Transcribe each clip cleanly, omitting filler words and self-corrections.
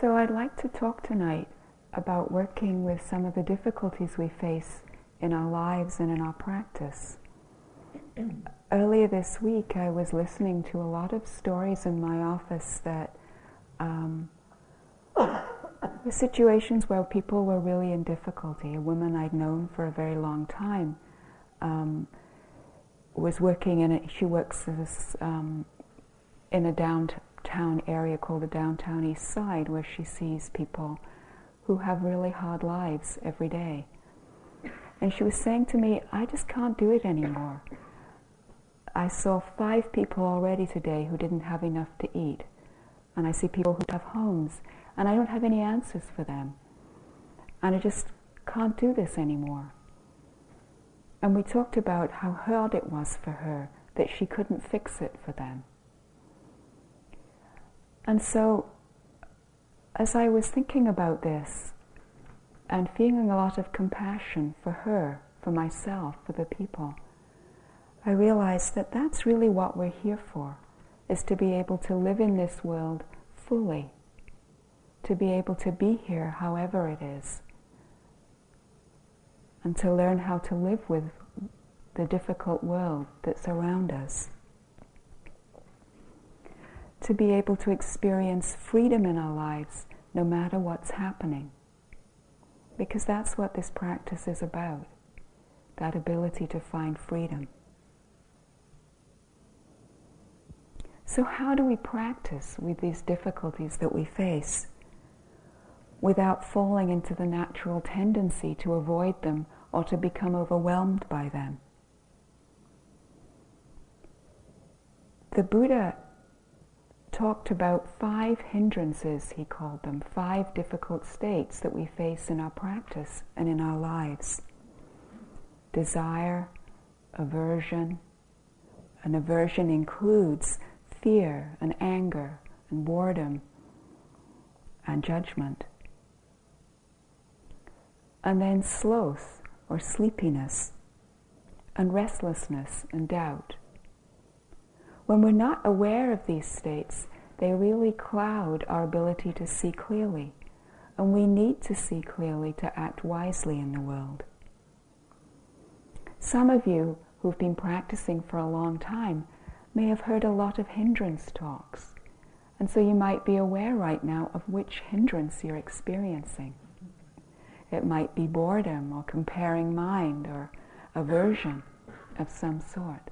So I'd like to talk tonight about working with some of the difficulties we face in our lives and in our practice. Earlier this week I was listening to a lot of stories in my office that were situations where people were really in difficulty. A woman I'd known for a very long time was working in a, she works in a downtown area called the Downtown East Side, where she sees people who have really hard lives every day. And she was saying to me, I just can't do it anymore. I saw 5 people already today who didn't have enough to eat. And I see people who have homes, and I don't have any answers for them. And I just can't do this anymore. And we talked about how hard it was for her, that she couldn't fix it for them. And so, as I was thinking about this, and feeling a lot of compassion for her, for myself, for the people, I realized that that's really what we're here for, is to be able to live in this world fully, to be able to be here however it is, and to learn how to live with the difficult world that's around us. To be able to experience freedom in our lives no matter what's happening. Because that's what this practice is about, that ability to find freedom. So how do we practice with these difficulties that we face without falling into the natural tendency to avoid them or to become overwhelmed by them? The Buddha talked about 5 hindrances, he called them, 5 difficult states that we face in our practice and in our lives. Desire, aversion. An aversion includes fear and anger and boredom and judgment. And then sloth or sleepiness and restlessness and doubt. When we're not aware of these states, they really cloud our ability to see clearly, and we need to see clearly to act wisely in the world. Some of you who've been practicing for a long time may have heard a lot of hindrance talks. And so you might be aware right now of which hindrance you're experiencing. It might be boredom or comparing mind or aversion of some sort.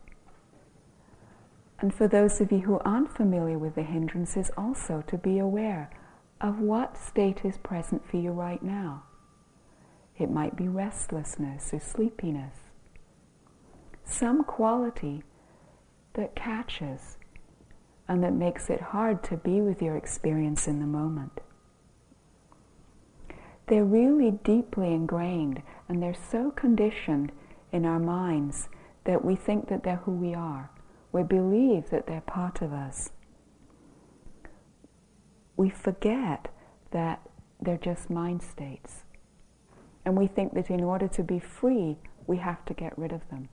And for those of you who aren't familiar with the hindrances, also to be aware of what state is present for you right now. It might be restlessness or sleepiness. Some quality that catches and that makes it hard to be with your experience in the moment. They're really deeply ingrained, and they're so conditioned in our minds that we think that they're who we are. We believe that they're part of us. We forget that they're just mind states, and we think that in order to be free, we have to get rid of them.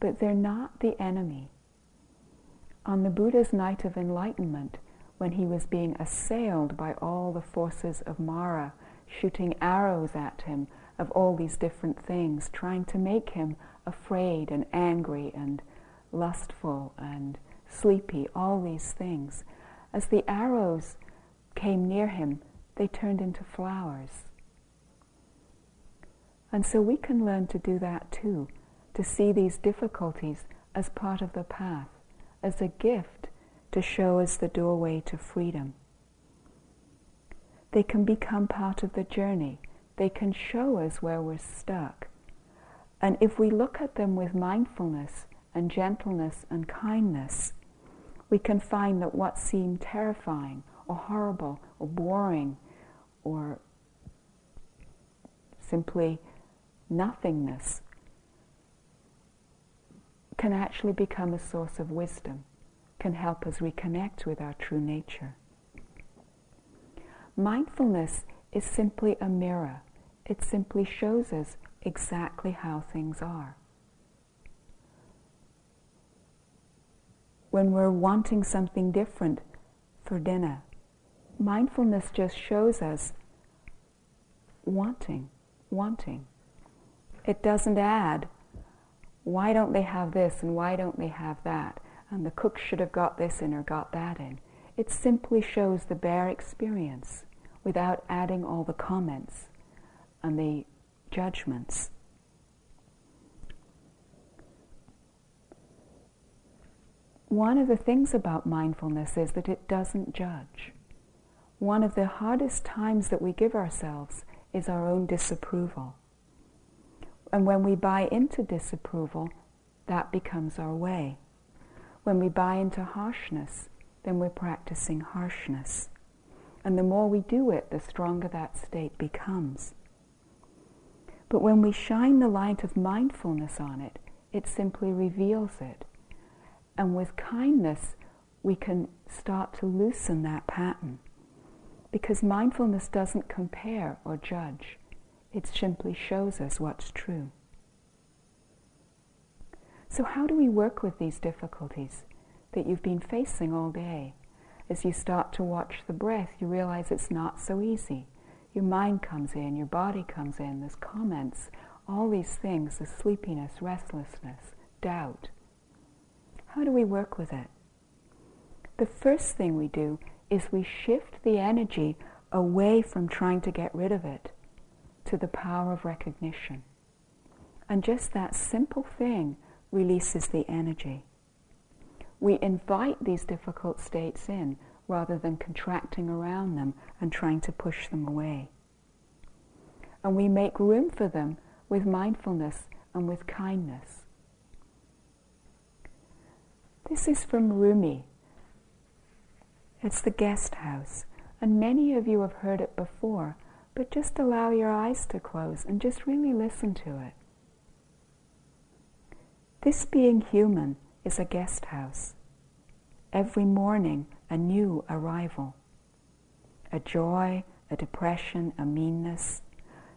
But they're not the enemy. On the Buddha's night of enlightenment, when he was being assailed by all the forces of Mara, shooting arrows at him of all these different things, trying to make him afraid and angry and lustful and sleepy, all these things, as the arrows came near him, they turned into flowers. And so we can learn to do that too, to see these difficulties as part of the path, as a gift to show us the doorway to freedom. They can become part of the journey. They can show us where we're stuck. And if we look at them with mindfulness and gentleness and kindness, we can find that what seemed terrifying or horrible or boring or simply nothingness can actually become a source of wisdom, can help us reconnect with our true nature. Mindfulness is simply a mirror. It simply shows us exactly how things are. When we're wanting something different for dinner, mindfulness just shows us wanting. It doesn't add, why don't they have this and why don't they have that? And the cook should have got this in or got that in. It simply shows the bare experience without adding all the comments and the judgments. One of the things about mindfulness is that it doesn't judge. One of the hardest times that we give ourselves is our own disapproval. And when we buy into disapproval, that becomes our way. When we buy into harshness, then we're practicing harshness. And the more we do it, the stronger that state becomes. But when we shine the light of mindfulness on it, it simply reveals it. And with kindness, we can start to loosen that pattern. Because mindfulness doesn't compare or judge. It simply shows us what's true. So how do we work with these difficulties that you've been facing all day? As you start to watch the breath, you realize it's not so easy. Your mind comes in, your body comes in, there's comments, all these things, the sleepiness, restlessness, doubt. How do we work with it? The first thing we do is we shift the energy away from trying to get rid of it to the power of recognition. And just that simple thing releases the energy. We invite these difficult states in rather than contracting around them and trying to push them away. And we make room for them with mindfulness and with kindness. This is from Rumi. It's the guest house, and many of you have heard it before, but just allow your eyes to close and just really listen to it. This being human is a guest house. Every morning, a new arrival. A joy, a depression, a meanness.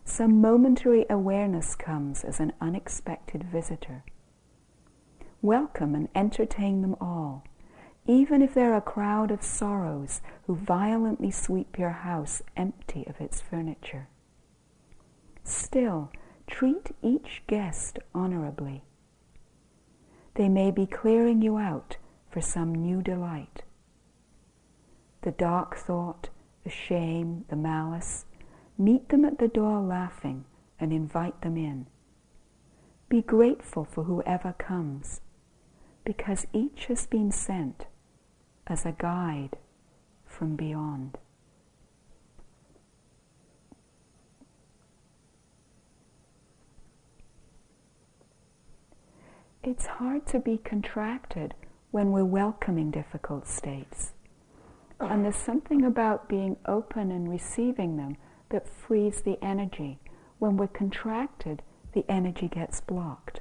Some momentary awareness comes as an unexpected visitor. Welcome and entertain them all, even if they're a crowd of sorrows who violently sweep your house empty of its furniture. Still, treat each guest honorably. They may be clearing you out for some new delight. The dark thought, the shame, the malice, meet them at the door laughing and invite them in. Be grateful for whoever comes, because each has been sent as a guide from beyond. It's hard to be contracted when we're welcoming difficult states. And there's something about being open and receiving them that frees the energy. When we're contracted, the energy gets blocked.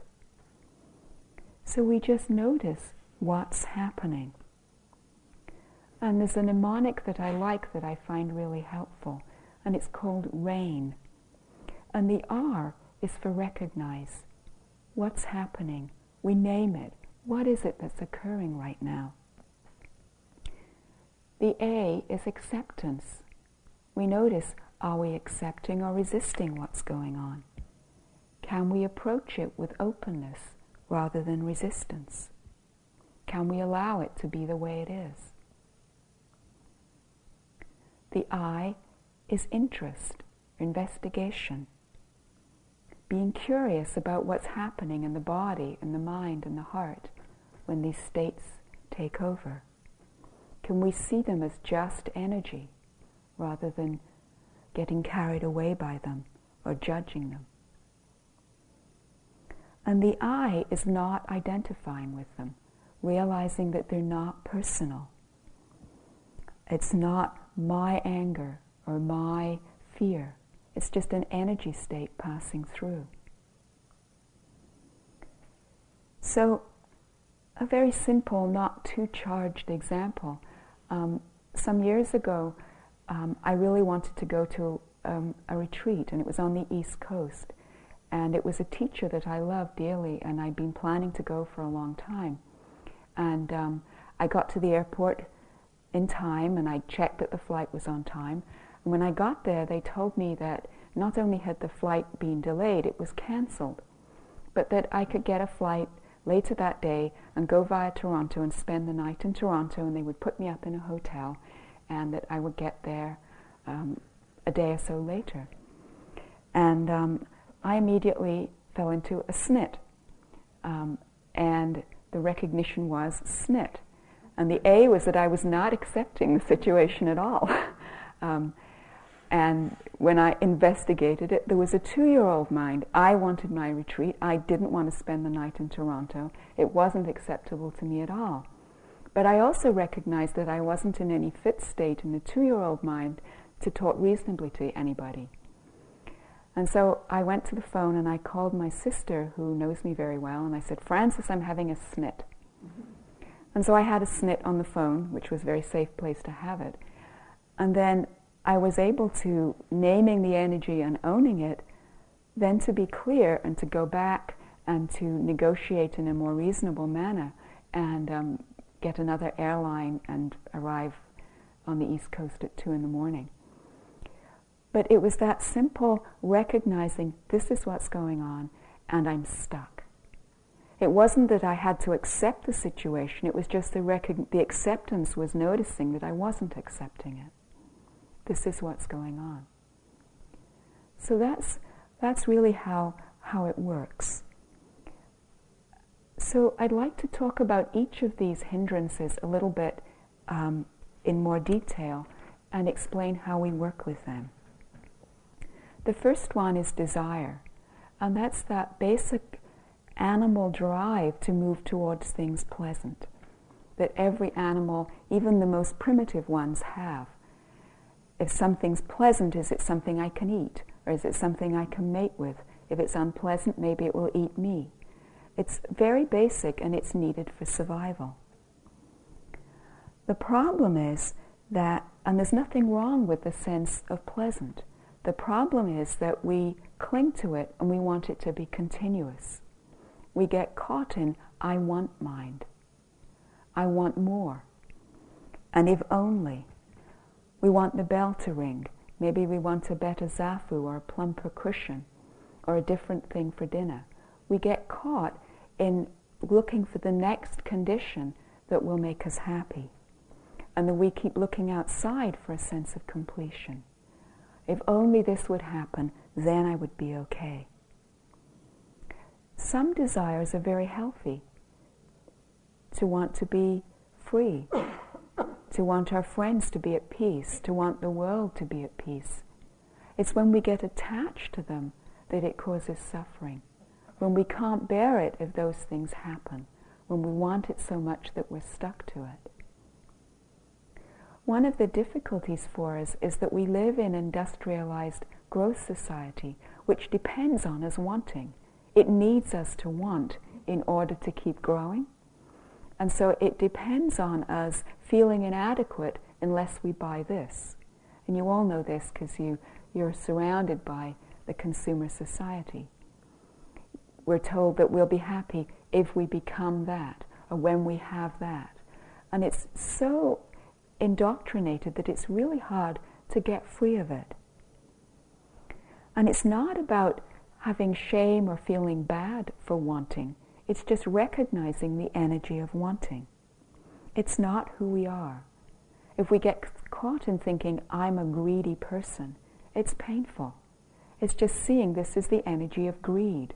So we just notice what's happening. And there's a mnemonic that I like that I find really helpful, and it's called RAIN. And the R is for recognize. What's happening? We name it. What is it that's occurring right now? The A is acceptance. We notice, are we accepting or resisting what's going on? Can we approach it with openness rather than resistance? Can we allow it to be the way it is? The I is interest, investigation. Being curious about what's happening in the body and the mind and the heart when these states take over. Can we see them as just energy rather than getting carried away by them or judging them? And the I is not identifying with them, realizing that they're not personal. It's not my anger or my fear. It's just an energy state passing through. So, a very simple, not too charged example. Some years ago, I really wanted to go to a retreat, and it was on the East Coast. And it was a teacher that I loved dearly, and I'd been planning to go for a long time. And I got to the airport in time, and I checked that the flight was on time. And when I got there, they told me that not only had the flight been delayed, it was cancelled, but that I could get a flight later that day and go via Toronto and spend the night in Toronto, and they would put me up in a hotel, and that I would get there a day or so later. And I immediately fell into a snit, and the recognition was snit. And the A was that I was not accepting the situation at all. And when I investigated it, there was a 2-year-old mind. I wanted my retreat. I didn't want to spend the night in Toronto. It wasn't acceptable to me at all. But I also recognized that I wasn't in any fit state in the 2-year-old mind to talk reasonably to anybody. And so I went to the phone and I called my sister, who knows me very well, and I said, "Frances, I'm having a snit." And so I had a snit on the phone, which was a very safe place to have it. And then I was able to, naming the energy and owning it, then to be clear and to go back and to negotiate in a more reasonable manner and get another airline and arrive on the East Coast at 2 a.m. But it was that simple recognizing, this is what's going on, and I'm stuck. It wasn't that I had to accept the situation, it was just the acceptance was noticing that I wasn't accepting it. This is what's going on. So that's really how it works. So I'd like to talk about each of these hindrances a little bit in more detail and explain how we work with them. The first one is desire, and that's that basic animal drive to move towards things pleasant that every animal, even the most primitive ones, have. If something's pleasant, is it something I can eat? Or is it something I can mate with? If it's unpleasant, maybe it will eat me. It's very basic and it's needed for survival. The problem is that, and there's nothing wrong with the sense of pleasant, the problem is that we cling to it and we want it to be continuous. We get caught in, I want mind. I want more. And if only. We want the bell to ring. Maybe we want a better zafu or a plumper cushion or a different thing for dinner. We get caught in looking for the next condition that will make us happy. And then we keep looking outside for a sense of completion. If only this would happen, then I would be okay. Some desires are very healthy, to want to be free, to want our friends to be at peace, to want the world to be at peace. It's when we get attached to them that it causes suffering, when we can't bear it if those things happen, when we want it so much that we're stuck to it. One of the difficulties for us is that we live in industrialized growth society, which depends on us wanting. It needs us to want in order to keep growing. And so it depends on us feeling inadequate unless we buy this. And you all know this because you're surrounded by the consumer society. We're told that we'll be happy if we become that, or when we have that. And it's so indoctrinated that it's really hard to get free of it. And it's not about having shame or feeling bad for wanting. It's just recognizing the energy of wanting. It's not who we are. If we get caught in thinking, I'm a greedy person, it's painful. It's just seeing this is the energy of greed.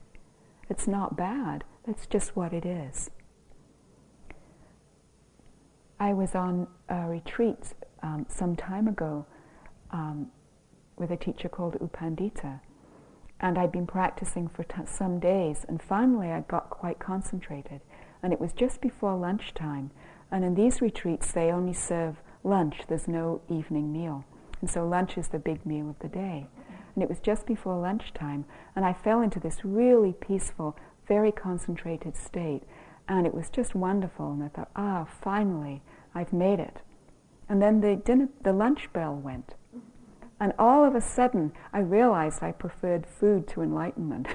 It's not bad, that's just what it is. I was on a retreat some time ago with a teacher called Upandita. And I'd been practicing for some days, and finally I got quite concentrated. And it was just before lunchtime. And in these retreats, they only serve lunch. There's no evening meal. And so lunch is the big meal of the day. And it was just before lunchtime, and I fell into this really peaceful, very concentrated state. And it was just wonderful. And I thought, finally, I've made it. And then the lunch bell went. And all of a sudden, I realized I preferred food to enlightenment.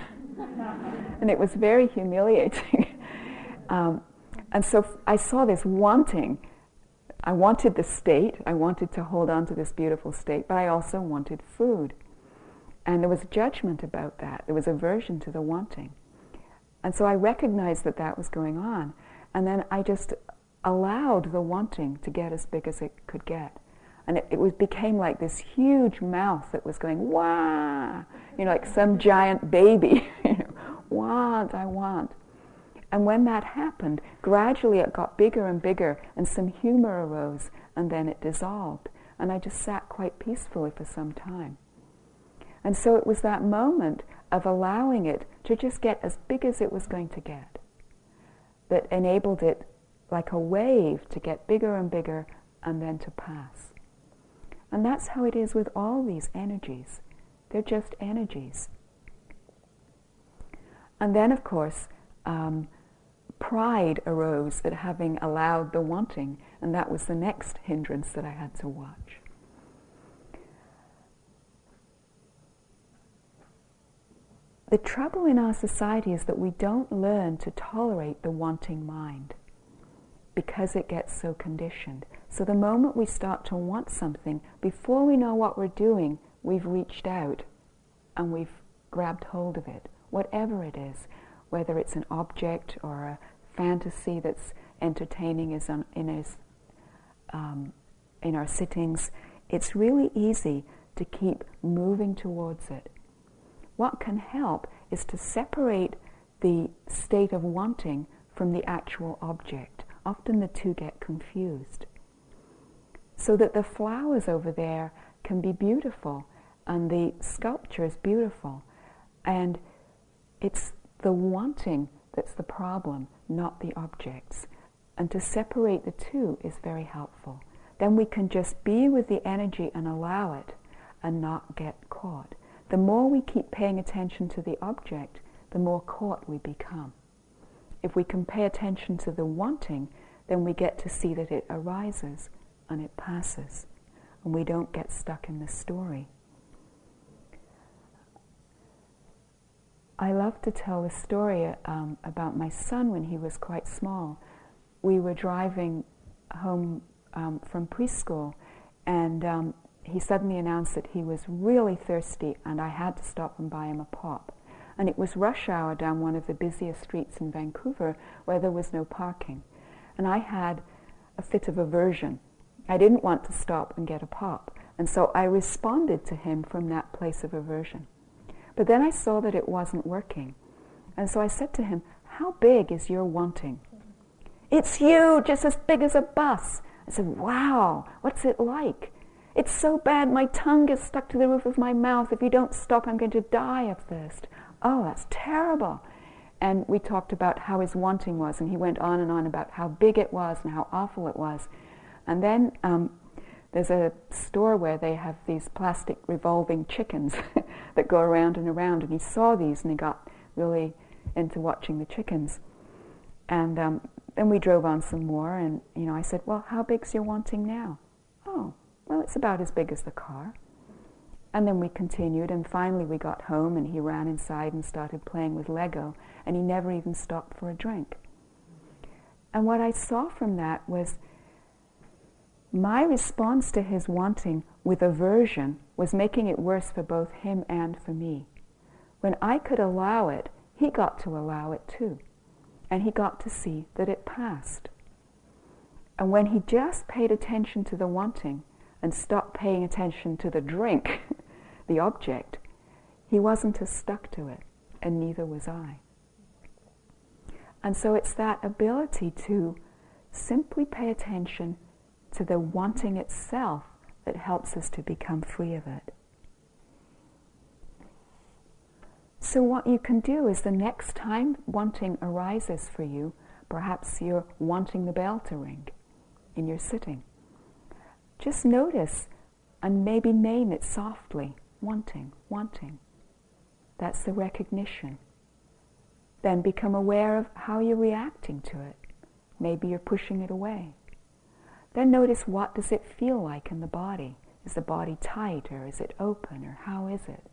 And it was very humiliating. And so I saw this wanting I wanted the state, I wanted to hold on to this beautiful state, but I also wanted food. And there was judgment about that, there was aversion to the wanting. And so I recognized that that was going on. And then I just allowed the wanting to get as big as it could get. And it became like this huge mouth that was going, wah! You know, like some giant baby. You know, want, I want. And when that happened, gradually it got bigger and bigger, and some humor arose, and then it dissolved. And I just sat quite peacefully for some time. And so it was that moment of allowing it to just get as big as it was going to get that enabled it, like a wave, to get bigger and bigger and then to pass. And that's how it is with all these energies. They're just energies. And then, of course, pride arose at having allowed the wanting, and that was the next hindrance that I had to watch. The trouble in our society is that we don't learn to tolerate the wanting mind because it gets so conditioned. So the moment we start to want something, before we know what we're doing, we've reached out and we've grabbed hold of it, whatever it is, whether it's an object or a fantasy that's entertaining in our sittings. It's really easy to keep moving towards it. What can help is to separate the state of wanting from the actual object. Often the two get confused. So that the flowers over there can be beautiful and the sculpture is beautiful. And it's the wanting that's the problem, not the objects. And to separate the two is very helpful. Then we can just be with the energy and allow it and not get caught. The more we keep paying attention to the object, the more caught we become. If we can pay attention to the wanting, then we get to see that it arises and it passes, and we don't get stuck in the story. I love to tell the story about my son when he was quite small. We were driving home from preschool, and he suddenly announced that he was really thirsty and I had to stop and buy him a pop. And it was rush hour down one of the busiest streets in Vancouver where there was no parking. And I had a fit of aversion. I didn't want to stop and get a pop. And so I responded to him from that place of aversion. But then I saw that it wasn't working. And so I said to him, how big is your wanting? It's huge, it's as big as a bus. I said, wow, what's it like? It's so bad, my tongue is stuck to the roof of my mouth. If you don't stop, I'm going to die of thirst. Oh, that's terrible. And we talked about how his wanting was, and he went on and on about how big it was and how awful it was. And then there's a store where they have these plastic revolving chickens that go around and around, and he saw these and he got really into watching the chickens. And then we drove on some more, and you know, I said, well, how big's your wanting now? Oh. Well, it's about as big as the car. And then we continued, and finally we got home and he ran inside and started playing with Lego, and he never even stopped for a drink. And what I saw from that was my response to his wanting with aversion was making it worse for both him and for me. When I could allow it, he got to allow it too. And he got to see that it passed. And when he just paid attention to the wanting, and stopped paying attention to the drink, the object, he wasn't as stuck to it, and neither was I. And so it's that ability to simply pay attention to the wanting itself that helps us to become free of it. So what you can do is the next time wanting arises for you, perhaps you're wanting the bell to ring in your sitting. Just notice and maybe name it softly. Wanting, wanting. That's the recognition. Then become aware of how you're reacting to it. Maybe you're pushing it away. Then notice, what does it feel like in the body? Is the body tight, or is it open, or how is it?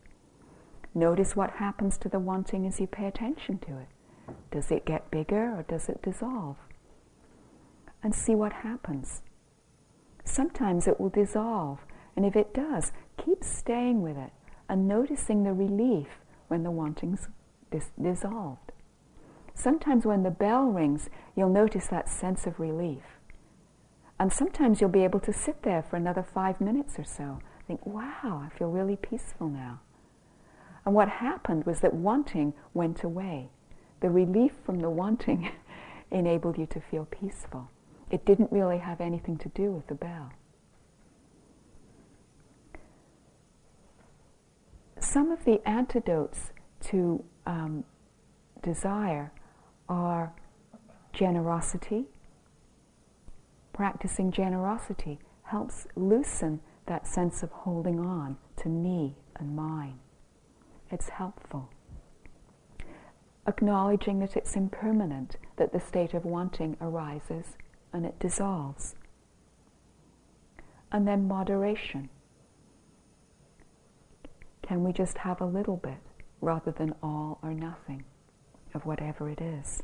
Notice what happens to the wanting as you pay attention to it. Does it get bigger or does it dissolve? And see what happens. sometimes it will dissolve. And if it does, keep staying with it and noticing the relief when the wanting's dissolved. Sometimes when the bell rings, you'll notice that sense of relief. And sometimes you'll be able to sit there for another 5 minutes or so. Think, wow, I feel really peaceful now. And what happened was that wanting went away. The relief from the wanting enabled you to feel peaceful. It didn't really have anything to do with the bell. Some of the antidotes to desire are generosity. Practicing generosity helps loosen that sense of holding on to me and mine. It's helpful. Acknowledging that it's impermanent, that the state of wanting arises and it dissolves. And then moderation. Can we just have a little bit rather than all or nothing of whatever it is?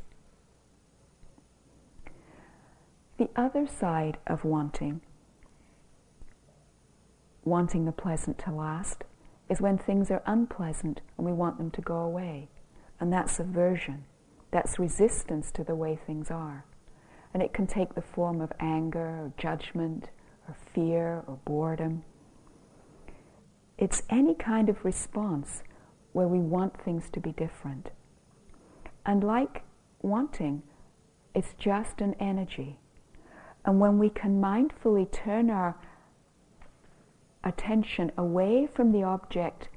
The other side of wanting, wanting the pleasant to last, is when things are unpleasant and we want them to go away. And that's aversion. That's resistance to the way things are. And it can take the form of anger or judgment or fear or boredom. It's any kind of response where we want things to be different. And like wanting, it's just an energy. And when we can mindfully turn our attention away from the object,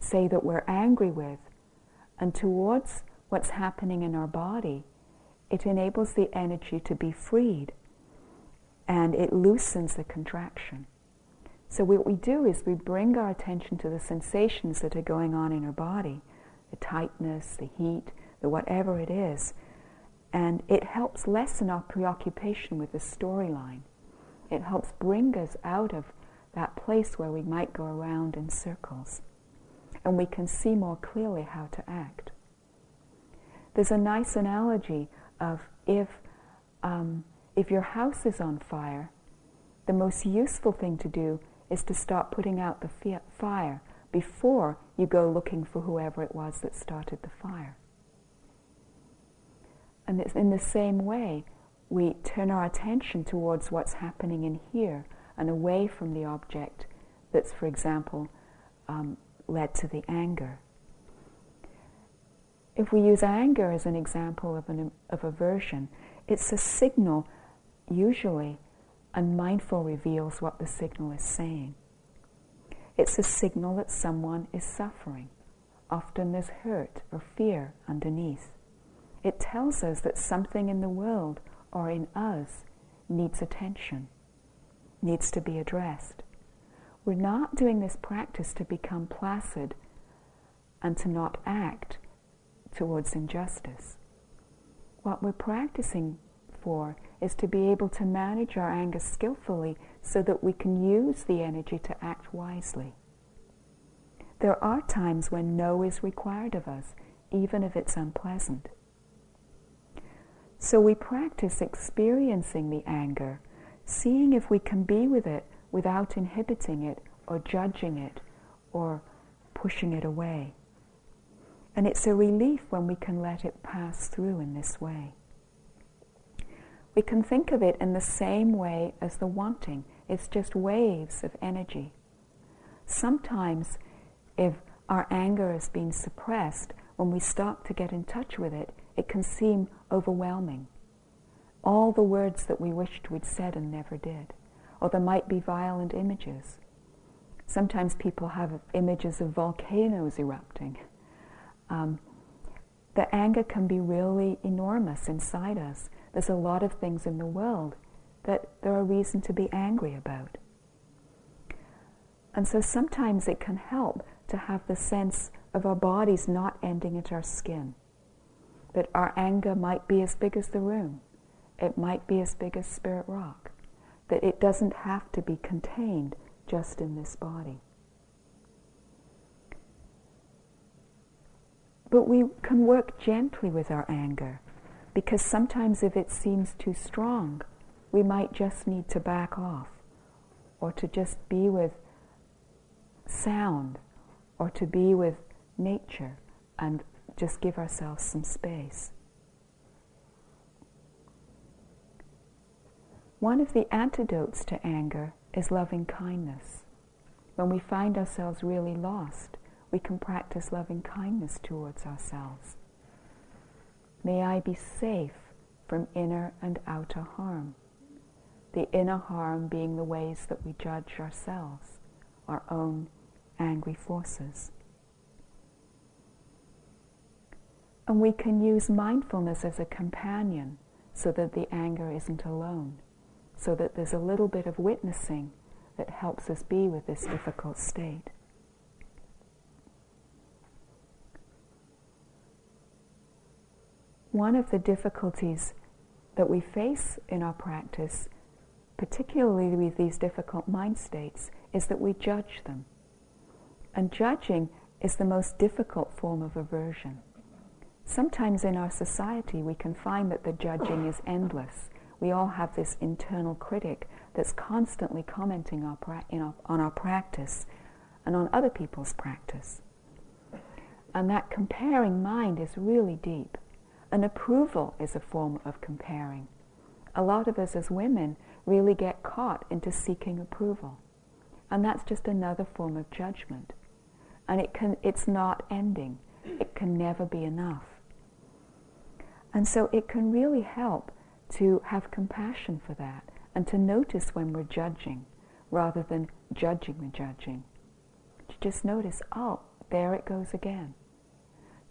say that we're angry with, and towards what's happening in our body, it enables the energy to be freed and it loosens the contraction. So what we do is we bring our attention to the sensations that are going on in our body, the tightness, the heat, the whatever it is, and it helps lessen our preoccupation with the storyline. It helps bring us out of that place where we might go around in circles. And we can see more clearly how to act. There's a nice analogy of if your house is on fire, the most useful thing to do is to start putting out the fire before you go looking for whoever it was that started the fire. And it's in the same way, we turn our attention towards what's happening in here and away from the object that's, for example, led to the anger. If we use anger as an example of aversion, it's a signal usually, and mindful reveals what the signal is saying. It's a signal that someone is suffering. Often there's hurt or fear underneath. It tells us that something in the world or in us needs attention, needs to be addressed. We're not doing this practice to become placid and to not act towards injustice. What we're practicing for is to be able to manage our anger skillfully so that we can use the energy to act wisely. There are times when no is required of us, even if it's unpleasant. So we practice experiencing the anger, seeing if we can be with it without inhibiting it or judging it or pushing it away. And it's a relief when we can let it pass through in this way. We can think of it in the same way as the wanting. It's just waves of energy. Sometimes if our anger has been suppressed, when we start to get in touch with it, it can seem overwhelming. All the words that we wished we'd said and never did. Or there might be violent images. Sometimes people have images of volcanoes erupting. The anger can be really enormous inside us. There's a lot of things in the world that there are reason to be angry about. And so sometimes it can help to have the sense of our bodies not ending at our skin. That our anger might be as big as the room. It might be as big as Spirit Rock. That it doesn't have to be contained just in this body. But we can work gently with our anger, because sometimes if it seems too strong, we might just need to back off, or to just be with sound, or to be with nature, and just give ourselves some space. One of the antidotes to anger is loving kindness. When we find ourselves really lost, we can practice loving kindness towards ourselves. May I be safe from inner and outer harm. The inner harm being the ways that we judge ourselves, our own angry forces. And we can use mindfulness as a companion so that the anger isn't alone, so that there's a little bit of witnessing that helps us be with this difficult state. One of the difficulties that we face in our practice, particularly with these difficult mind states, is that we judge them. And judging is the most difficult form of aversion. Sometimes in our society we can find that the judging is endless. We all have this internal critic that's constantly commenting on our practice and on other people's practice. And that comparing mind is really deep. And approval is a form of comparing. A lot of us as women really get caught into seeking approval. And that's just another form of judgment. And it's not ending. It can never be enough. And so it can really help to have compassion for that and to notice when we're judging rather than judging the judging. To just notice, oh, there it goes again.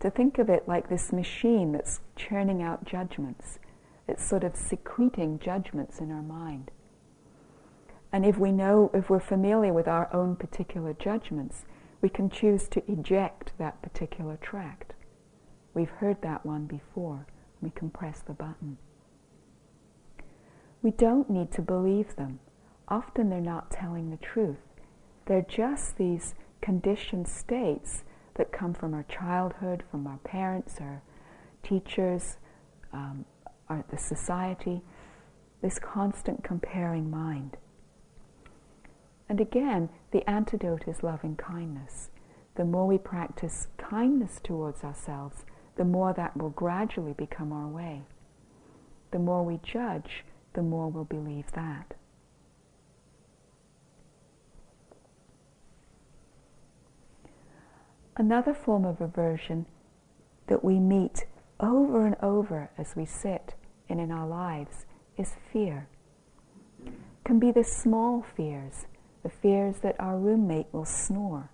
To think of it like this machine that's churning out judgments. It's sort of secreting judgments in our mind. And if we're familiar with our own particular judgments, we can choose to eject that particular tract. We've heard that one before. We can press the button. We don't need to believe them. Often they're not telling the truth. They're just these conditioned states that come from our childhood, from our parents, our teachers, the society, this constant comparing mind. And again, the antidote is loving kindness. The more we practice kindness towards ourselves, the more that will gradually become our way. The more we judge, the more we'll believe that. Another form of aversion that we meet over and over as we sit and in our lives is fear. It can be the small fears, the fears that our roommate will snore,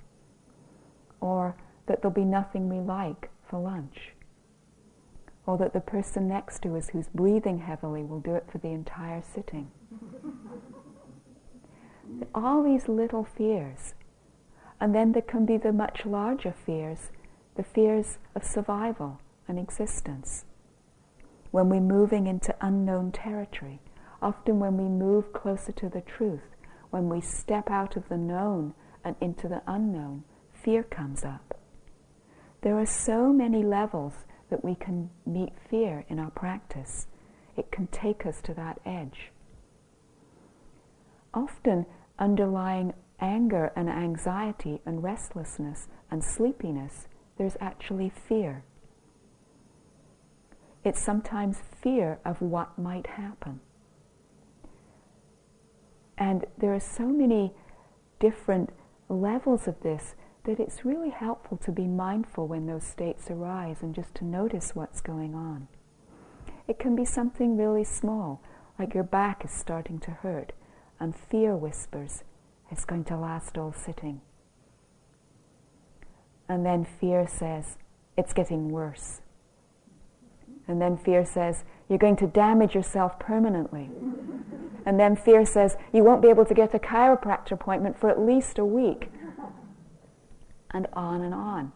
or that there'll be nothing we like for lunch, or that the person next to us who's breathing heavily will do it for the entire sitting. All these little fears. And then there can be the much larger fears, the fears of survival and existence. When we're moving into unknown territory, often when we move closer to the truth, when we step out of the known and into the unknown, fear comes up. There are so many levels that we can meet fear in our practice. It can take us to that edge. Often underlying anger and anxiety and restlessness and sleepiness, there's actually fear. It's sometimes fear of what might happen. And there are so many different levels of this that it's really helpful to be mindful when those states arise and just to notice what's going on. It can be something really small, like your back is starting to hurt, and fear whispers, it's going to last all sitting. And then fear says, it's getting worse. And then fear says, you're going to damage yourself permanently. And then fear says, you won't be able to get a chiropractor appointment for at least a week. And on and on.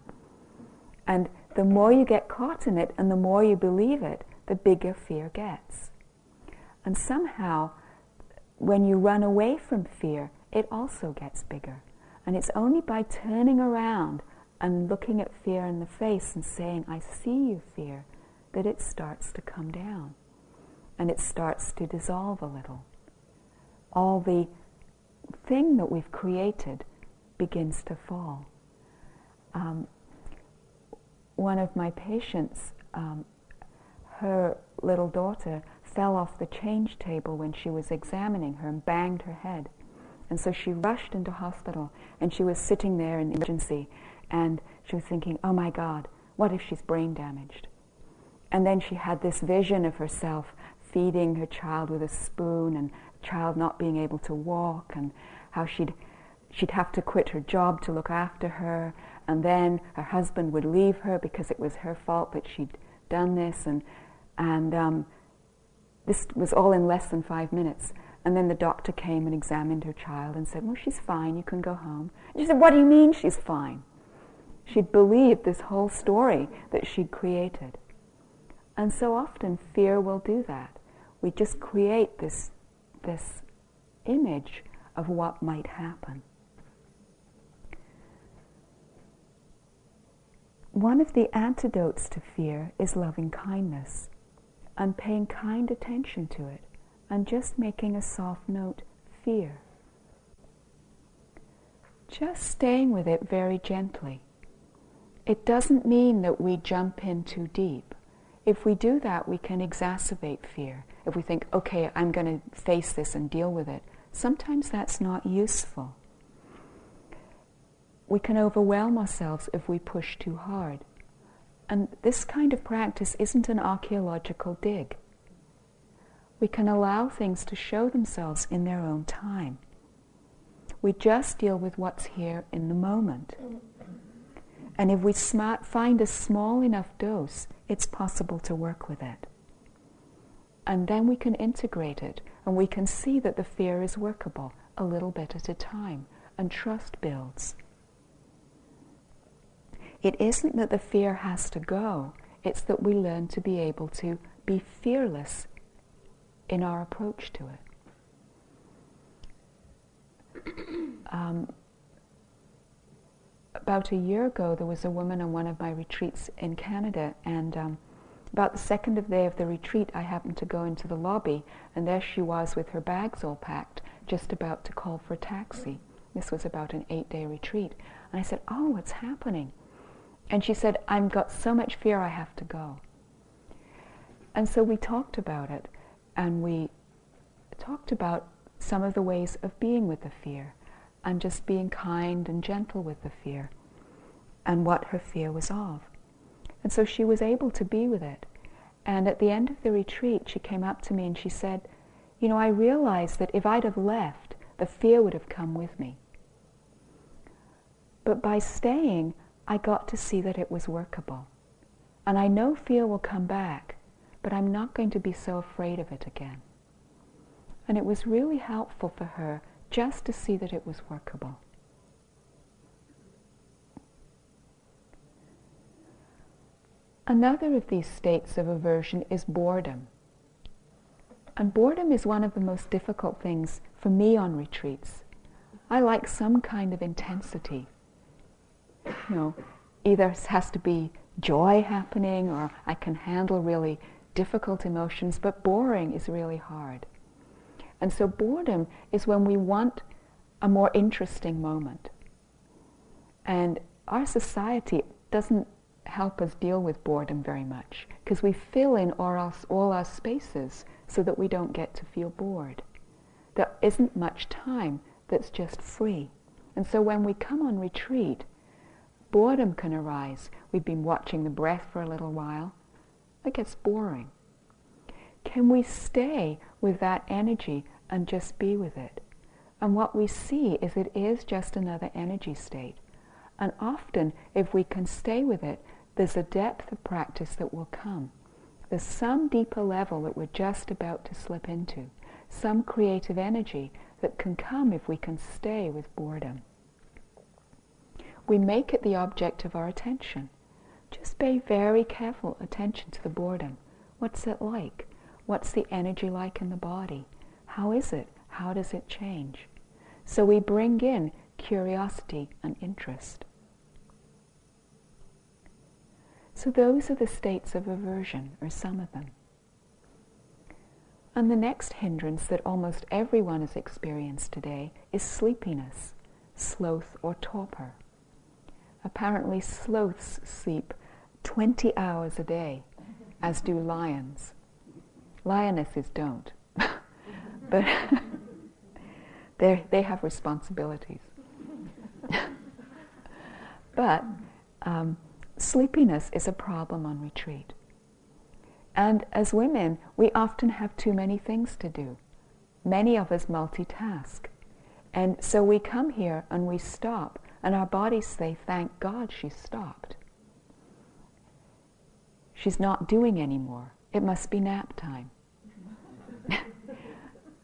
And the more you get caught in it and the more you believe it, the bigger fear gets. And somehow, when you run away from fear, it also gets bigger. And it's only by turning around and looking at fear in the face and saying, I see you, fear, that it starts to come down. and it starts to dissolve a little. All the thing that we've created begins to fall. One of my patients, her little daughter fell off the change table when she was examining her and banged her head. And so she rushed into hospital, and she was sitting there in emergency, and she was thinking, oh my God, what if she's brain damaged? And then she had this vision of herself feeding her child with a spoon, and the child not being able to walk, and how she'd have to quit her job to look after her, and then her husband would leave her because it was her fault that she'd done this, and this was all in less than 5 minutes. And then the doctor came and examined her child and said, well, she's fine, you can go home. And she said, what do you mean she's fine? She'd believed this whole story that she'd created. And so often fear will do that. We just create this image of what might happen. One of the antidotes to fear is loving kindness and paying kind attention to it, and just making a soft note, fear. Just staying with it very gently. It doesn't mean that we jump in too deep. If we do that, we can exacerbate fear. If we think, okay, I'm going to face this and deal with it, sometimes that's not useful. We can overwhelm ourselves if we push too hard. And this kind of practice isn't an archaeological dig. We can allow things to show themselves in their own time. We just deal with what's here in the moment. And if we find a small enough dose, it's possible to work with it. And then we can integrate it, and we can see that the fear is workable a little bit at a time, and trust builds. It isn't that the fear has to go, it's that we learn to be able to be fearless in our approach to it. About a year ago, there was a woman on one of my retreats in Canada, and about the second day of the retreat, I happened to go into the lobby, and there she was with her bags all packed, just about to call for a taxi. This was about an 8-day retreat. And I said, oh, what's happening? And she said, I've got so much fear, I have to go. And so we talked about it. And we talked about some of the ways of being with the fear, and just being kind and gentle with the fear, and what her fear was of. And so she was able to be with it. And at the end of the retreat, she came up to me and she said, you know, I realized that if I'd have left, the fear would have come with me. But by staying, I got to see that it was workable. And I know fear will come back, but I'm not going to be so afraid of it again. And it was really helpful for her just to see that it was workable. Another of these states of aversion is boredom. And boredom is one of the most difficult things for me on retreats. I like some kind of intensity. You know, either it has to be joy happening, or I can handle really difficult emotions, but boring is really hard. And so boredom is when we want a more interesting moment. And our society doesn't help us deal with boredom very much, because we fill in all our spaces so that we don't get to feel bored. There isn't much time that's just free. And so when we come on retreat, boredom can arise. We've been watching the breath for a little while. It gets boring. Can we stay with that energy and just be with it? And what we see is it is just another energy state. And often, if we can stay with it, there's a depth of practice that will come. There's some deeper level that we're just about to slip into, some creative energy that can come if we can stay with boredom. We make it the object of our attention. Just pay very careful attention to the boredom. What's it like? What's the energy like in the body? How is it? How does it change? So we bring in curiosity and interest. So those are the states of aversion, or some of them. And the next hindrance that almost everyone has experienced today is sleepiness, sloth or torpor. Apparently sloths sleep 20 hours a day, as do lions. Lionesses don't, but they have responsibilities. But sleepiness is a problem on retreat. And as women, we often have too many things to do. Many of us multitask. And so we come here and we stop, and our bodies say, thank God she stopped. She's not doing anymore. It must be nap time.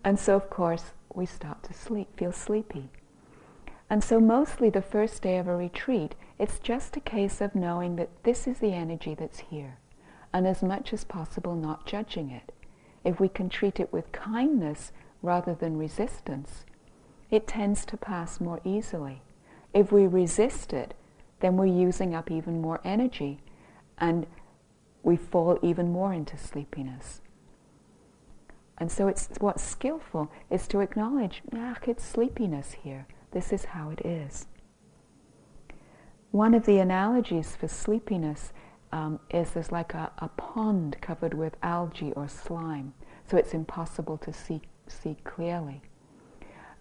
And so, of course, we start to sleep, feel sleepy. And so mostly the first day of a retreat, it's just a case of knowing that this is the energy that's here, and as much as possible not judging it. If we can treat it with kindness rather than resistance, it tends to pass more easily. If we resist it, then we're using up even more energy, and we fall even more into sleepiness. And so it's what's skillful is to acknowledge, it's sleepiness here. This is how it is. One of the analogies for sleepiness is there's like a pond covered with algae or slime, so it's impossible to see clearly.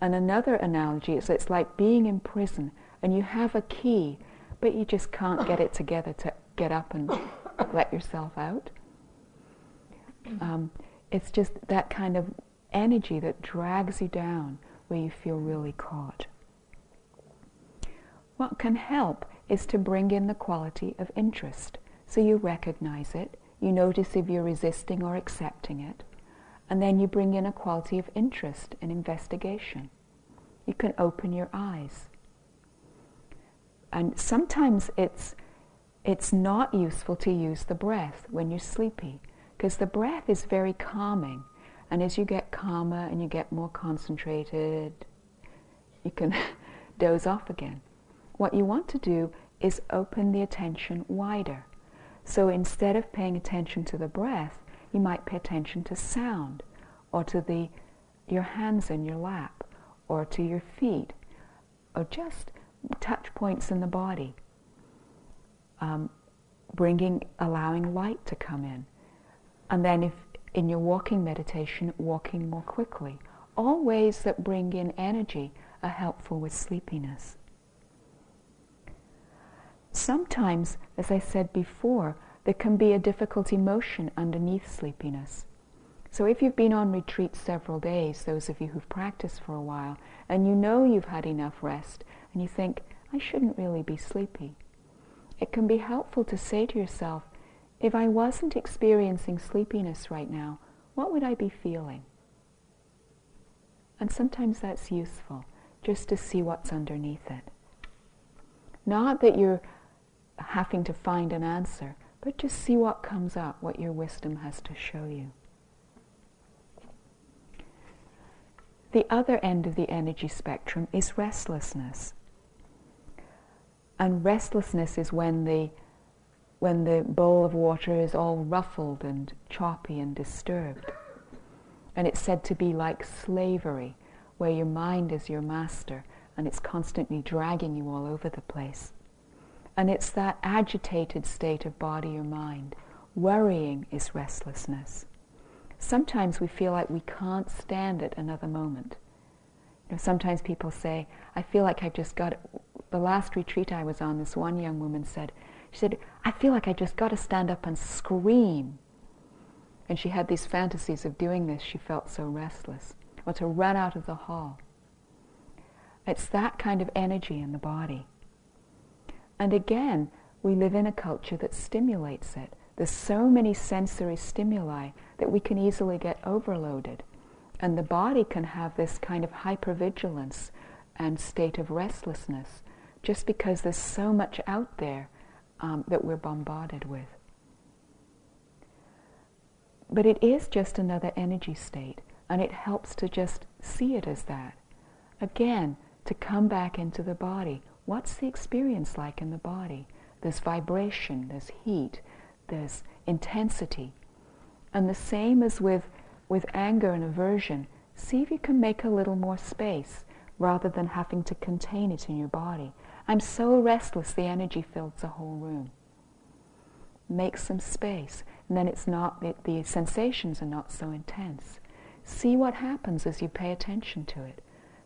And another analogy is it's like being in prison and you have a key, but you just can't get it together to get up and let yourself out. It's just that kind of energy that drags you down where you feel really caught. What can help is to bring in the quality of interest. So you recognize it, you notice if you're resisting or accepting it, and then you bring in a quality of interest and investigation. You can open your eyes. And sometimes it's not useful to use the breath when you're sleepy, because the breath is very calming. And as you get calmer and you get more concentrated, you can doze off again. What you want to do is open the attention wider. So instead of paying attention to the breath, you might pay attention to sound, or to your hands in your lap, or to your feet, or just touch points in the body, allowing light to come in. And then if in your walking meditation, walking more quickly. All ways that bring in energy are helpful with sleepiness. Sometimes, as I said before, there can be a difficult emotion underneath sleepiness. So if you've been on retreat several days, those of you who've practiced for a while, and you know you've had enough rest, and you think, I shouldn't really be sleepy, it can be helpful to say to yourself, if I wasn't experiencing sleepiness right now, what would I be feeling? And sometimes that's useful, just to see what's underneath it. Not that you're having to find an answer, but just see what comes up, what your wisdom has to show you. The other end of the energy spectrum is restlessness. And restlessness is when the bowl of water is all ruffled and choppy and disturbed. And it's said to be like slavery, where your mind is your master and it's constantly dragging you all over the place. And it's that agitated state of body or mind. Worrying is restlessness. Sometimes we feel like we can't stand it another moment. You know, sometimes people say, I feel like I've just got it. The last retreat I was on, this one young woman said, she said, I feel like I just got to stand up and scream. And she had these fantasies of doing this, she felt so restless. Or to run out of the hall. It's that kind of energy in the body. And again, we live in a culture that stimulates it. There's so many sensory stimuli that we can easily get overloaded. And the body can have this kind of hypervigilance and state of restlessness just because there's so much out there that we're bombarded with. But it is just another energy state, and it helps to just see it as that. Again, to come back into the body. What's the experience like in the body? There's vibration, there's heat, there's intensity. And the same as with with anger and aversion, see if you can make a little more space rather than having to contain it in your body. I'm so restless, the energy fills the whole room. Make some space, and then it's not, the sensations are not so intense. See what happens as you pay attention to it.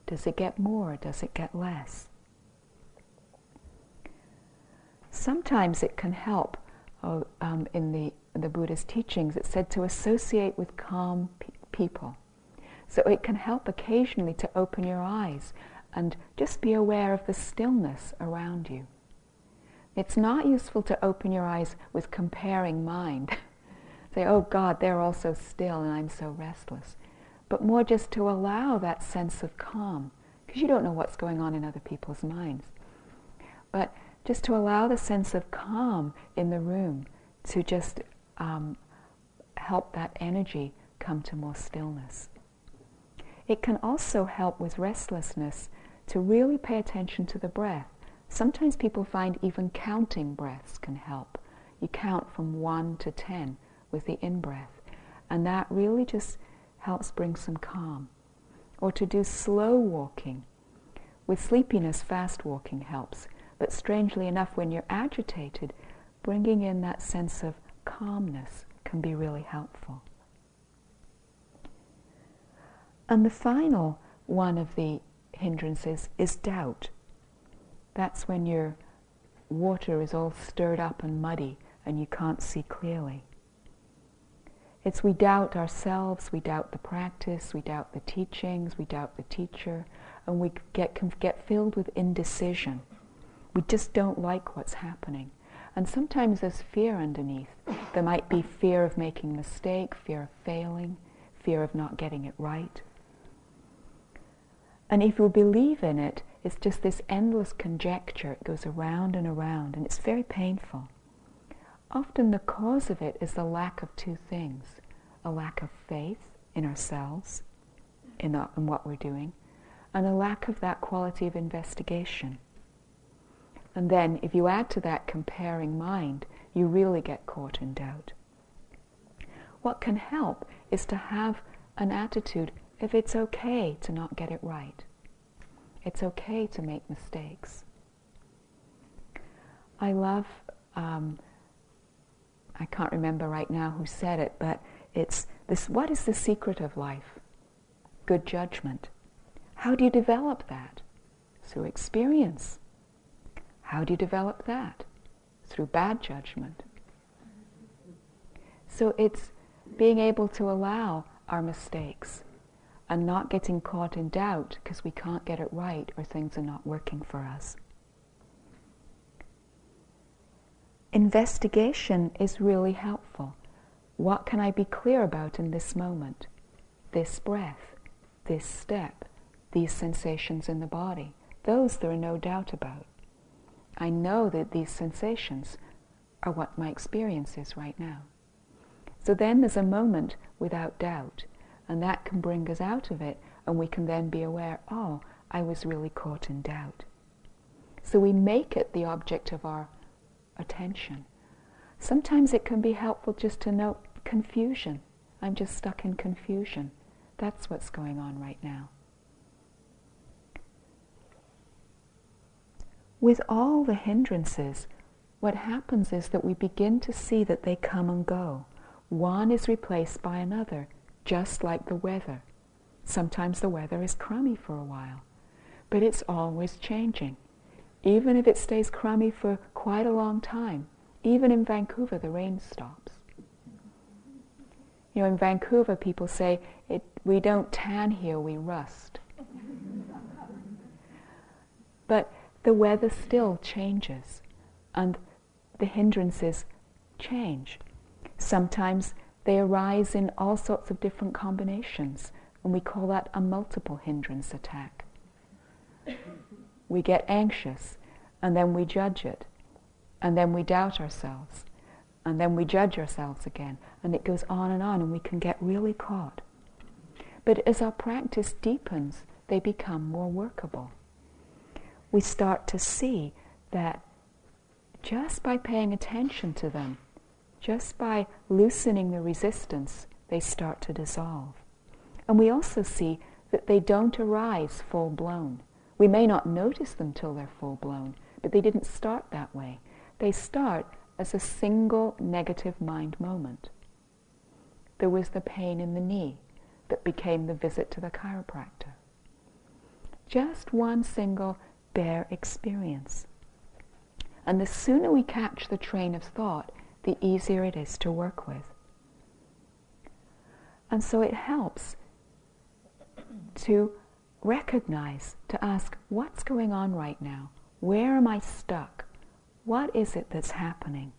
Does it get more or does it get less? Sometimes it can help, in the Buddhist teachings, it's said to associate with calm people. So it can help occasionally to open your eyes and just be aware of the stillness around you. It's not useful to open your eyes with comparing mind. Say, oh God, they're all so still and I'm so restless. But more just to allow that sense of calm, because you don't know what's going on in other people's minds. But just to allow the sense of calm in the room to just help that energy come to more stillness. It can also help with restlessness to really pay attention to the breath. Sometimes people find even counting breaths can help. You count from 1 to 10 with the in-breath, and that really just helps bring some calm. Or to do slow walking. With sleepiness, fast walking helps, but strangely enough, when you're agitated, bringing in that sense of calmness can be really helpful. And the final one of the hindrances is doubt. That's when your water is all stirred up and muddy and you can't see clearly. It's we doubt ourselves, we doubt the practice, we doubt the teachings, we doubt the teacher, and we get filled with indecision. We just don't like what's happening. And sometimes there's fear underneath. There might be fear of making a mistake, fear of failing, fear of not getting it right. And if you believe in it, it's just this endless conjecture. It goes around and around, and it's very painful. Often the cause of it is the lack of two things, a lack of faith in ourselves, in what we're doing, and a lack of that quality of investigation. And then, if you add to that comparing mind, you really get caught in doubt. What can help is to have an attitude if it's okay to not get it right. It's okay to make mistakes. I love, I can't remember right now who said it, but it's this: what is the secret of life? Good judgment. How do you develop that? Through experience. How do you develop that? Through bad judgment. So it's being able to allow our mistakes and not getting caught in doubt because we can't get it right or things are not working for us. Investigation is really helpful. What can I be clear about in this moment? This breath, this step, these sensations in the body. Those there are no doubt about. I know that these sensations are what my experience is right now. So then there's a moment without doubt, and that can bring us out of it, and we can then be aware, oh, I was really caught in doubt. So we make it the object of our attention. Sometimes it can be helpful just to note confusion. I'm just stuck in confusion. That's what's going on right now. With all the hindrances, what happens is that we begin to see that they come and go. One is replaced by another, just like the weather. Sometimes the weather is crummy for a while, but it's always changing. Even if it stays crummy for quite a long time, even in Vancouver, the rain stops. You know, in Vancouver, people say, we don't tan here, we rust. But the weather still changes, and the hindrances change. Sometimes they arise in all sorts of different combinations, and we call that a multiple hindrance attack. We get anxious, and then we judge it, and then we doubt ourselves, and then we judge ourselves again, and it goes on, and we can get really caught. But as our practice deepens, they become more workable. We start to see that just by paying attention to them, just by loosening the resistance, they start to dissolve. And we also see that they don't arise full-blown. We may not notice them till they're full-blown, but they didn't start that way. They start as a single negative mind moment. There was the pain in the knee that became the visit to the chiropractor. Just one single bare experience. And the sooner we catch the train of thought, the easier it is to work with. And so it helps to recognize, to ask, what's going on right now? Where am I stuck? What is it that's happening?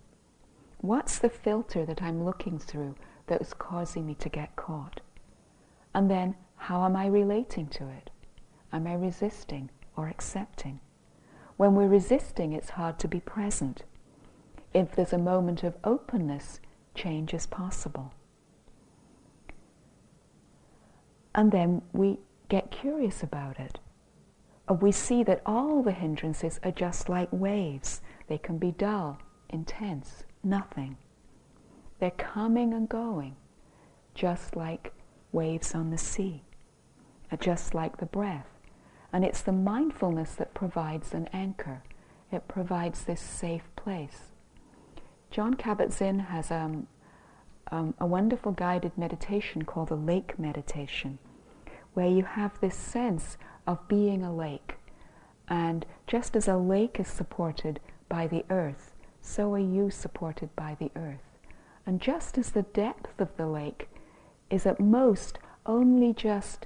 What's the filter that I'm looking through that's causing me to get caught? And then, how am I relating to it? Am I resisting or accepting? When we're resisting, it's hard to be present. If there's a moment of openness, change is possible. And then we get curious about it. We see that all the hindrances are just like waves. They can be dull, intense, nothing. They're coming and going, just like waves on the sea, just like the breath. And it's the mindfulness that provides an anchor. It provides this safe place. John Kabat-Zinn has a wonderful guided meditation called the lake meditation, where you have this sense of being a lake. And just as a lake is supported by the earth, so are you supported by the earth. And just as the depth of the lake is at most only just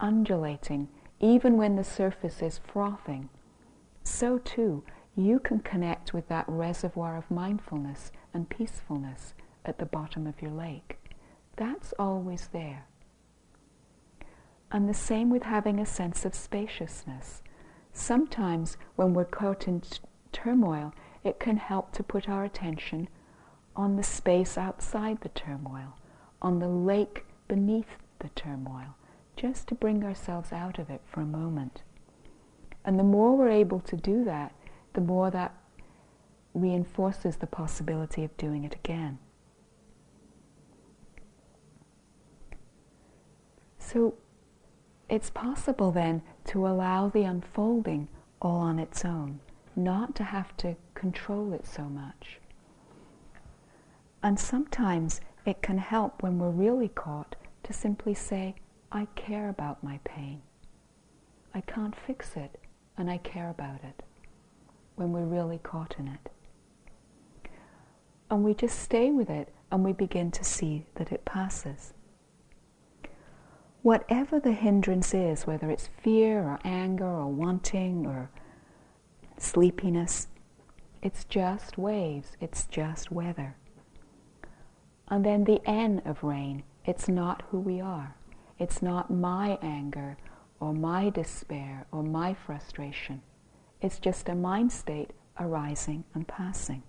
undulating, even when the surface is frothing, so too you can connect with that reservoir of mindfulness and peacefulness at the bottom of your lake. That's always there. And the same with having a sense of spaciousness. Sometimes when we're caught in turmoil, it can help to put our attention on the space outside the turmoil, on the lake beneath the turmoil, just to bring ourselves out of it for a moment. And the more we're able to do that, the more that reinforces the possibility of doing it again. So it's possible then to allow the unfolding all on its own, not to have to control it so much. And sometimes it can help when we're really caught to simply say, I care about my pain. I can't fix it, and I care about it, when we're really caught in it. And we just stay with it, and we begin to see that it passes. Whatever the hindrance is, whether it's fear or anger or wanting or sleepiness, it's just waves, it's just weather. And then the N of rain, it's not who we are. It's not my anger, or my despair, or my frustration. It's just a mind state arising and passing.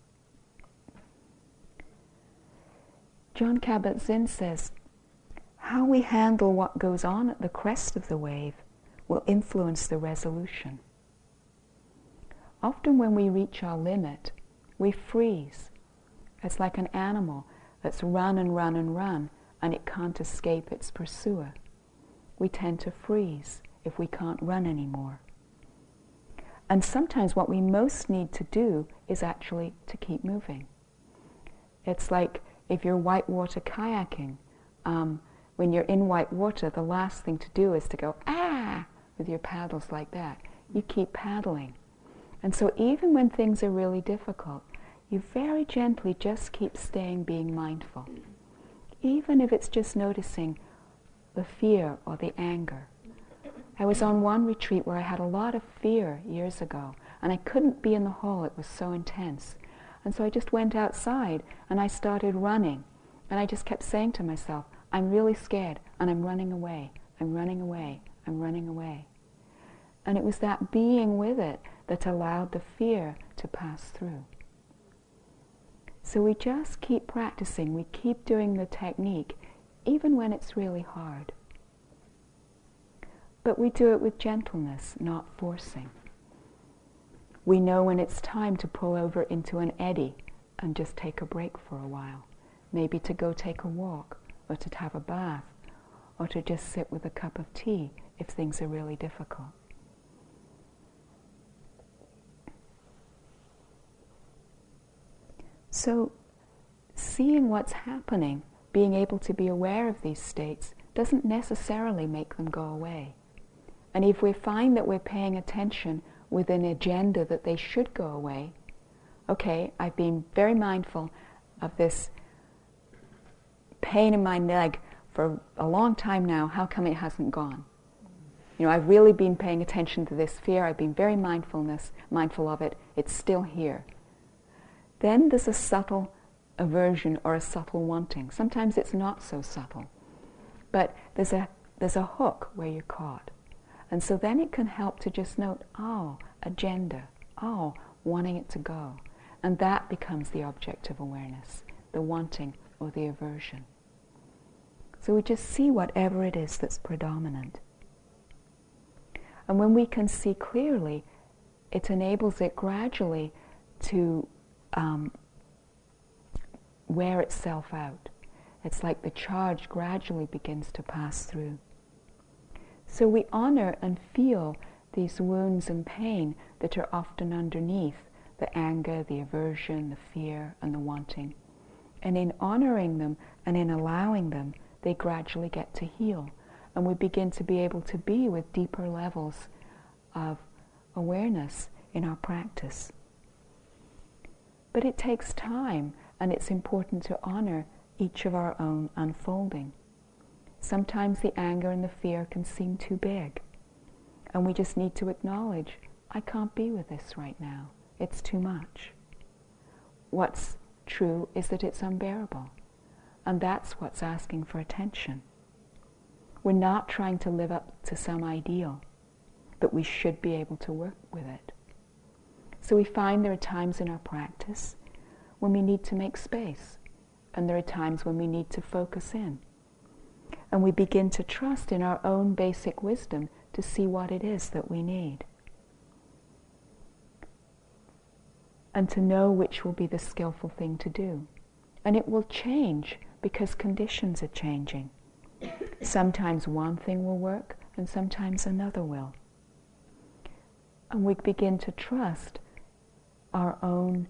John Kabat-Zinn says, how we handle what goes on at the crest of the wave will influence the resolution. Often when we reach our limit, we freeze. It's like an animal that's run and run and run, and it can't escape its pursuer. We tend to freeze if we can't run anymore. And sometimes what we most need to do is actually to keep moving. It's like if you're whitewater kayaking, when you're in white water, the last thing to do is to go, ah, with your paddles like that. You keep paddling. And so even when things are really difficult, you very gently just keep staying being mindful. Even if it's just noticing the fear or the anger. I was on one retreat where I had a lot of fear years ago, and I couldn't be in the hall, it was so intense. And so I just went outside, and I started running, and I just kept saying to myself, I'm really scared, and I'm running away, I'm running away, I'm running away. And it was that being with it that allowed the fear to pass through. So we just keep practicing, we keep doing the technique, even when it's really hard. But we do it with gentleness, not forcing. We know when it's time to pull over into an eddy and just take a break for a while, maybe to go take a walk, or to have a bath, or to just sit with a cup of tea if things are really difficult. So, seeing what's happening, being able to be aware of these states, doesn't necessarily make them go away. And if we find that we're paying attention with an agenda that they should go away, okay, I've been very mindful of this pain in my leg for a long time now, how come it hasn't gone? You know, I've really been paying attention to this fear, I've been very mindful of it, it's still here. Then there's a subtle aversion or a subtle wanting. Sometimes it's not so subtle. But there's a hook where you're caught. And so then it can help to just note, oh, agenda, oh, wanting it to go. And that becomes the object of awareness, the wanting or the aversion. So we just see whatever it is that's predominant. And when we can see clearly, it enables it gradually to wear itself out. It's like the charge gradually begins to pass through. So we honor and feel these wounds and pain that are often underneath the anger, the aversion, the fear, and the wanting. And in honoring them and in allowing them, they gradually get to heal. And we begin to be able to be with deeper levels of awareness in our practice. But it takes time, and it's important to honor each of our own unfolding. Sometimes the anger and the fear can seem too big, and we just need to acknowledge, I can't be with this right now, it's too much. What's true is that it's unbearable, and that's what's asking for attention. We're not trying to live up to some ideal, but we should be able to work with it. So we find there are times in our practice when we need to make space, and there are times when we need to focus in. And we begin to trust in our own basic wisdom to see what it is that we need. And to know which will be the skillful thing to do. And it will change because conditions are changing. Sometimes one thing will work and sometimes another will. And we begin to trust our own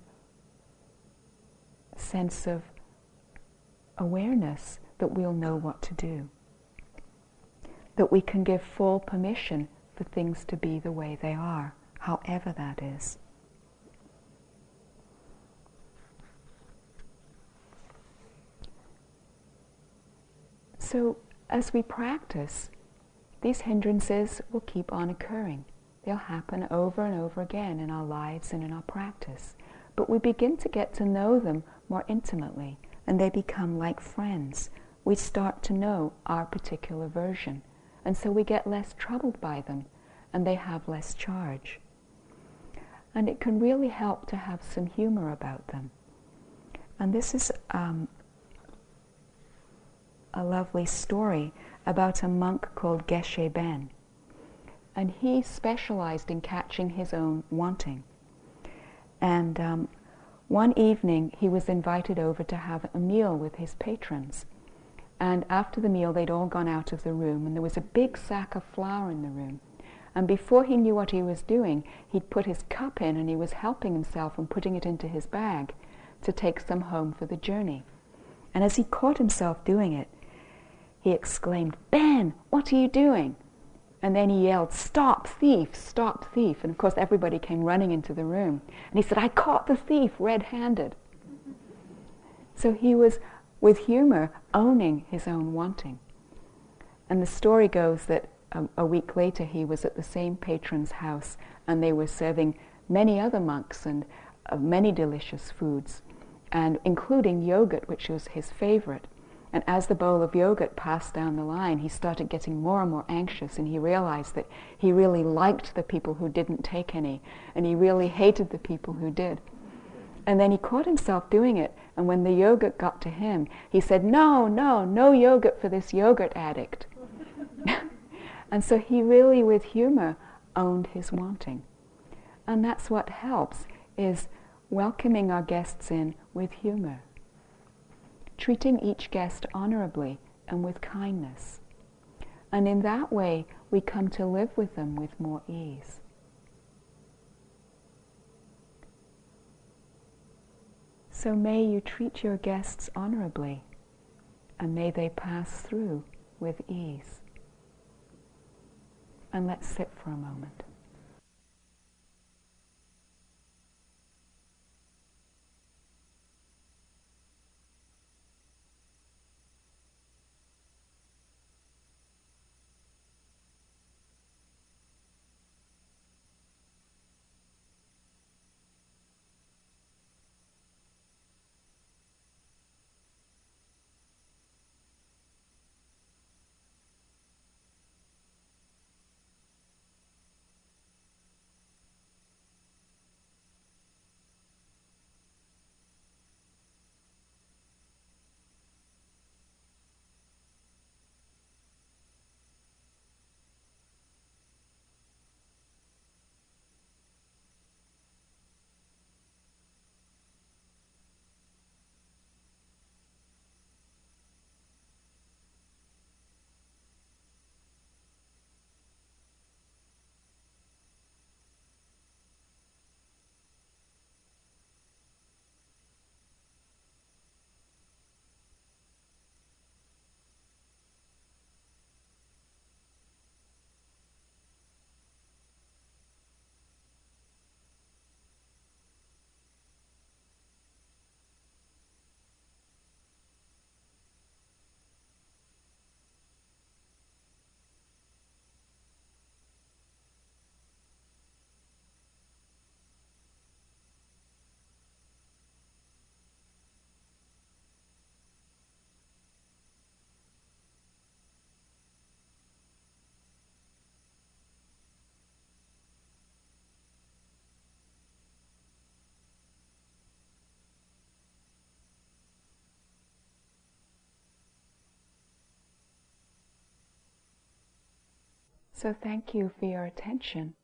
sense of awareness that we'll know what to do, that we can give full permission for things to be the way they are, however that is. So as we practice, these hindrances will keep on occurring. They'll happen over and over again in our lives and in our practice, but we begin to get to know them more intimately, and they become like friends. We start to know our particular version, and so we get less troubled by them, and they have less charge. And it can really help to have some humor about them. And this is a lovely story about a monk called Geshe Ben. And he specialized in catching his own wanting. And one evening he was invited over to have a meal with his patrons. And after the meal, they'd all gone out of the room, and there was a big sack of flour in the room. And before he knew what he was doing, he'd put his cup in, and he was helping himself and putting it into his bag to take some home for the journey. And as he caught himself doing it, he exclaimed, "Ben, what are you doing?" And then he yelled, "Stop thief, stop thief." And of course, everybody came running into the room. And he said, "I caught the thief red-handed." So he was, with humor, owning his own wanting. And the story goes that a week later he was at the same patron's house, and they were serving many other monks and many delicious foods, and including yogurt, which was his favorite. And as the bowl of yogurt passed down the line, he started getting more and more anxious, and he realized that he really liked the people who didn't take any, and he really hated the people who did. And then he caught himself doing it, and when the yogurt got to him, he said, "No, no, no yogurt for this yogurt addict." And so he really, with humor, owned his wanting. And that's what helps, is welcoming our guests in with humor. Treating each guest honorably and with kindness. And in that way, we come to live with them with more ease. So may you treat your guests honorably, and may they pass through with ease. And let's sit for a moment. So thank you for your attention,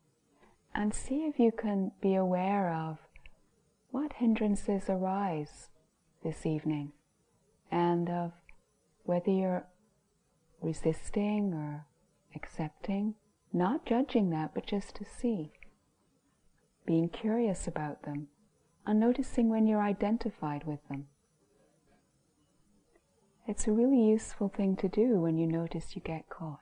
and see if you can be aware of what hindrances arise this evening, and of whether you're resisting or accepting, not judging that, but just to see, being curious about them, and noticing when you're identified with them. It's a really useful thing to do when you notice you get caught.